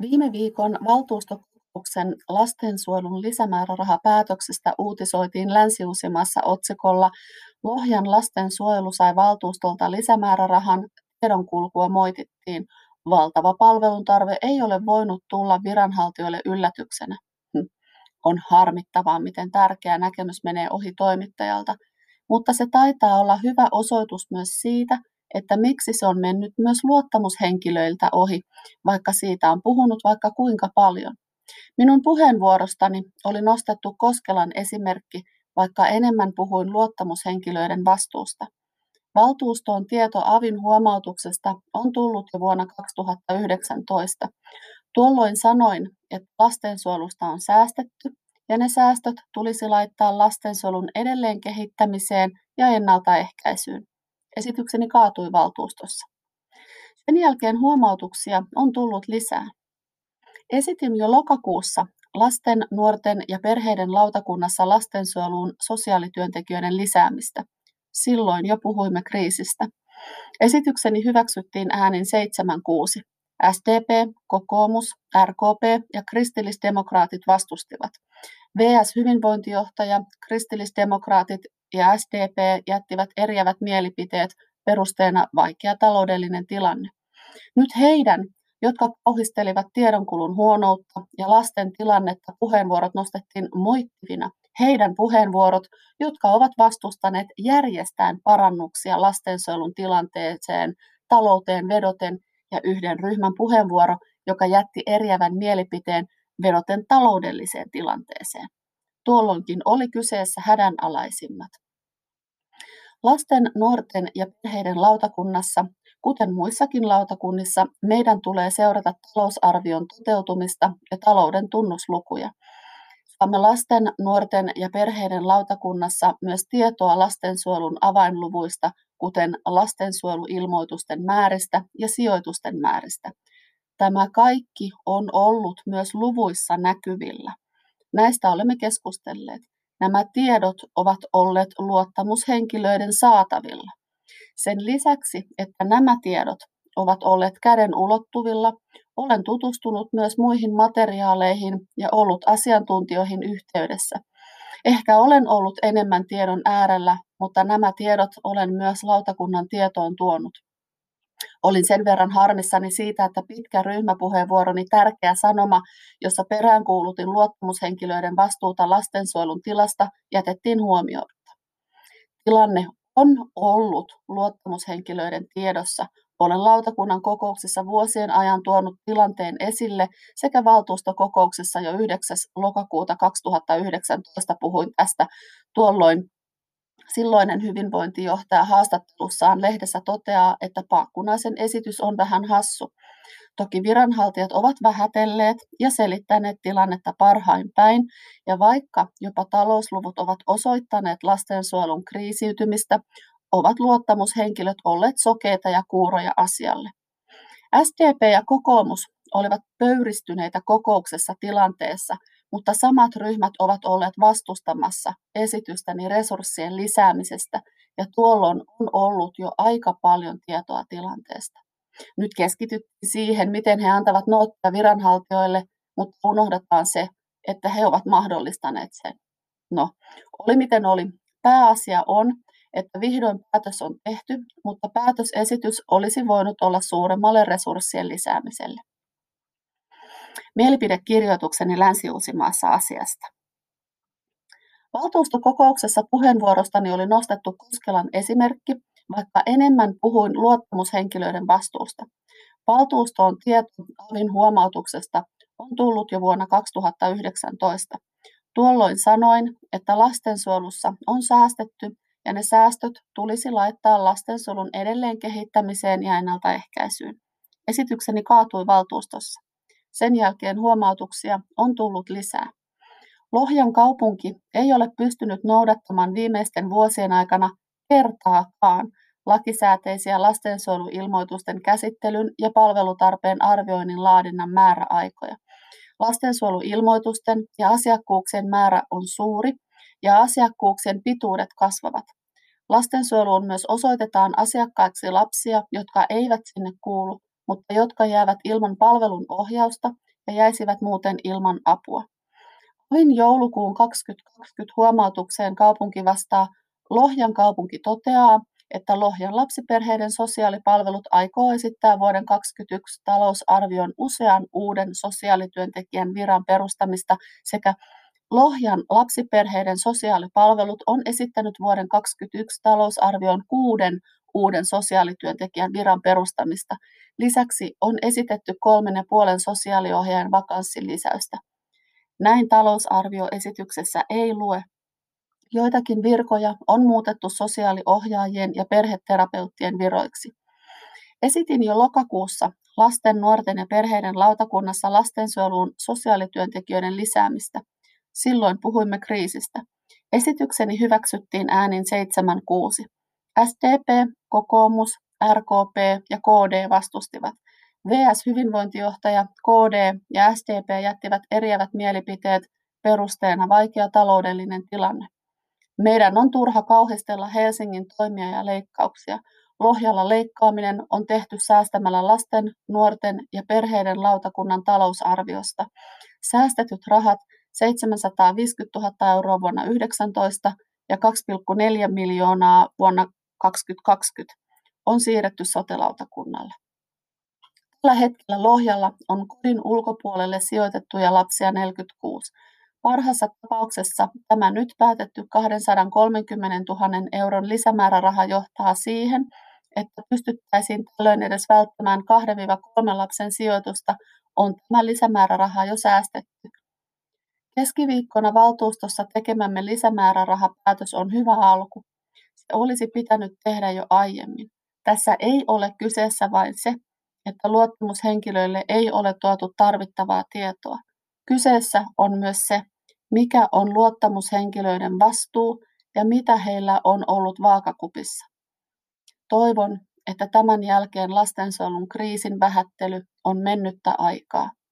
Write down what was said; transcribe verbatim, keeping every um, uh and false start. Viime viikon valtuustokokouksen lastensuojelun lisämäärärahapäätöksestä uutisoitiin Länsi-Uusimaassa otsikolla "Lohjan lastensuojelu sai valtuustolta lisämäärärahan, tiedonkulkua moitittiin. Valtava palveluntarve ei ole voinut tulla viranhaltijoille yllätyksenä." On harmittavaa, miten tärkeä näkemys menee ohi toimittajalta, mutta se taitaa olla hyvä osoitus myös siitä, että miksi se on mennyt myös luottamushenkilöiltä ohi, vaikka siitä on puhunut vaikka kuinka paljon. Minun puheenvuorostani oli nostettu Koskelan esimerkki, vaikka enemmän puhuin luottamushenkilöiden vastuusta. Valtuustoon tieto Avin huomautuksesta on tullut jo vuonna kaksituhattayhdeksäntoista. Tuolloin sanoin, että lastensuojelusta on säästetty ja ne säästöt tulisi laittaa lastensuojelun edelleen kehittämiseen ja ennaltaehkäisyyn. Esitykseni kaatui valtuustossa. Sen jälkeen huomautuksia on tullut lisää. Esitin jo lokakuussa lasten, nuorten ja perheiden lautakunnassa lastensuojeluun sosiaalityöntekijöiden lisäämistä. Silloin jo puhuimme kriisistä. Esitykseni hyväksyttiin äänin seitsemän kuusi. S D P, Kokoomus, R K P ja kristillisdemokraatit vastustivat. V S-hyvinvointijohtaja, kristillisdemokraatit ja S D P jättivät eriävät mielipiteet, perusteena vaikea taloudellinen tilanne. Nyt heidän, jotka kauhistelivat tiedonkulun huonoutta ja lasten tilannetta, puheenvuorot nostettiin moittivina. Heidän puheenvuorot, jotka ovat vastustaneet järjestään parannuksia lastensuojelun tilanteeseen, talouteen vedoten, ja yhden ryhmän puheenvuoro, joka jätti eriävän mielipiteen vedoten taloudelliseen tilanteeseen. Tuolloinkin oli kyseessä hädänalaisimmat. Lasten, nuorten ja perheiden lautakunnassa, kuten muissakin lautakunnissa, meidän tulee seurata talousarvion toteutumista ja talouden tunnuslukuja. Saamme lasten, nuorten ja perheiden lautakunnassa myös tietoa lastensuojelun avainluvuista, kuten lastensuojeluilmoitusten määristä ja sijoitusten määristä. Tämä kaikki on ollut myös luvuissa näkyvillä. Näistä olemme keskustelleet. Nämä tiedot ovat olleet luottamushenkilöiden saatavilla. Sen lisäksi, että nämä tiedot ovat olleet käden ulottuvilla, olen tutustunut myös muihin materiaaleihin ja ollut asiantuntijoihin yhteydessä. Ehkä olen ollut enemmän tiedon äärellä, mutta nämä tiedot olen myös lautakunnan tietoon tuonut. Olin sen verran harmissani siitä, että pitkä ryhmäpuheenvuoroni tärkeä sanoma, jossa peräänkuulutin luottamushenkilöiden vastuuta lastensuojelun tilasta, jätettiin huomioimatta. Tilanne on ollut luottamushenkilöiden tiedossa. Olen lautakunnan kokouksissa vuosien ajan tuonut tilanteen esille sekä valtuustokokouksessa jo yhdeksäs lokakuuta kaksituhattayhdeksäntoista puhuin tästä. Tuolloin silloinen hyvinvointijohtaja haastattelussaan lehdessä toteaa, että Paakkunaisen esitys on vähän hassu. Toki viranhaltijat ovat vähätelleet ja selittäneet tilannetta parhain päin, ja vaikka jopa talousluvut ovat osoittaneet lastensuojelun kriisiytymistä, ovat luottamushenkilöt olleet sokeita ja kuuroja asialle. S D P ja kokoomus olivat pöyristyneitä kokouksessa tilanteessa, mutta samat ryhmät ovat olleet vastustamassa esitystäni resurssien lisäämisestä, ja tuolloin on ollut jo aika paljon tietoa tilanteesta. Nyt keskityttiin siihen, miten he antavat noottia viranhaltijoille, mutta unohdetaan se, että he ovat mahdollistaneet sen. No, oli miten oli. Pääasia on, että vihdoin päätös on tehty, mutta päätösesitys olisi voinut olla suuremmalle resurssien lisäämiselle. Mielipidekirjoitukseni Länsi-Uusimaassa asiasta. Valtuustokokouksessa puheenvuorostani oli nostettu Koskelan esimerkki, vaikka enemmän puhuin luottamushenkilöiden vastuusta. Valtuustoon tieto Avin huomautuksesta on tullut jo vuonna kaksituhattayhdeksäntoista. Tuolloin sanoin, että lastensuojelussa on säästetty ja ne säästöt tulisi laittaa lastensuojelun edelleen kehittämiseen ja ennaltaehkäisyyn. Esitykseni kaatui valtuustossa. Sen jälkeen huomautuksia on tullut lisää. Lohjan kaupunki ei ole pystynyt noudattamaan viimeisten vuosien aikana kertaakaan lakisääteisiä lastensuojeluilmoitusten käsittelyn ja palvelutarpeen arvioinnin laadinnan määräaikoja. Lastensuojeluilmoitusten ja asiakkuuksien määrä on suuri ja asiakkuuksien pituudet kasvavat. Lastensuojeluun myös osoitetaan asiakkaiksi lapsia, jotka eivät sinne kuulu, mutta jotka jäävät ilman palvelun ohjausta ja jäisivät muuten ilman apua. Avin joulukuun kaksituhattakaksikymmentä huomautukseen kaupunki vastaa, Lohjan kaupunki toteaa, että Lohjan lapsiperheiden sosiaalipalvelut aikoo esittää vuoden kaksituhattakaksikymmentäyksi talousarvion usean uuden sosiaalityöntekijän viran perustamista sekä Lohjan lapsiperheiden sosiaalipalvelut on esittänyt vuoden kaksituhattakaksikymmentäyksi talousarvion kuuden uuden sosiaalityöntekijän viran perustamista. Lisäksi on esitetty kolmen ja puolen sosiaaliohjaajan vakanssilisäystä. Näin talousarvioesityksessä ei lue. Joitakin virkoja on muutettu sosiaaliohjaajien ja perheterapeuttien viroiksi. Esitin jo lokakuussa lasten, nuorten ja perheiden lautakunnassa lastensuojeluun sosiaalityöntekijöiden lisäämistä. Silloin puhuimme kriisistä. Esitykseni hyväksyttiin äänin seitsemän kuusi. S D P, Kokoomus, R K P ja K D vastustivat. V S hyvinvointijohtaja, K D ja S D P jättivät eriävät mielipiteet perusteena vaikea taloudellinen tilanne. Meidän on turha kauhistella Helsingin toimia ja leikkauksia. Lohjalla leikkaaminen on tehty säästämällä lasten, nuorten ja perheiden lautakunnan talousarviosta. Säästetyt rahat seitsemänsataaviisikymmentätuhatta euroa vuonna yhdeksäntoista ja kaksi pilkku neljä miljoonaa vuonna kaksituhattakaksikymmentä on siirretty sote-lautakunnalle. Tällä hetkellä Lohjalla on kodin ulkopuolelle sijoitettuja lapsia neljäkymmentäkuusi. Parhaassa tapauksessa tämä nyt päätetty kahdensadankolmenkymmenentuhannen euron lisämääräraha johtaa siihen, että pystyttäisiin tällöin edes välttämään kahden kolmen lapsen sijoitusta, on tämä lisämääräraha jo säästetty. Keskiviikkona valtuustossa tekemämme lisämäärärahapäätös on hyvä alku. Se olisi pitänyt tehdä jo aiemmin. Tässä ei ole kyseessä vain se, että luottamushenkilöille ei ole tuotu tarvittavaa tietoa. Kyseessä on myös se, mikä on luottamushenkilöiden vastuu ja mitä heillä on ollut vaakakupissa. Toivon, että tämän jälkeen lastensuojelun kriisin vähättely on mennyttä aikaa.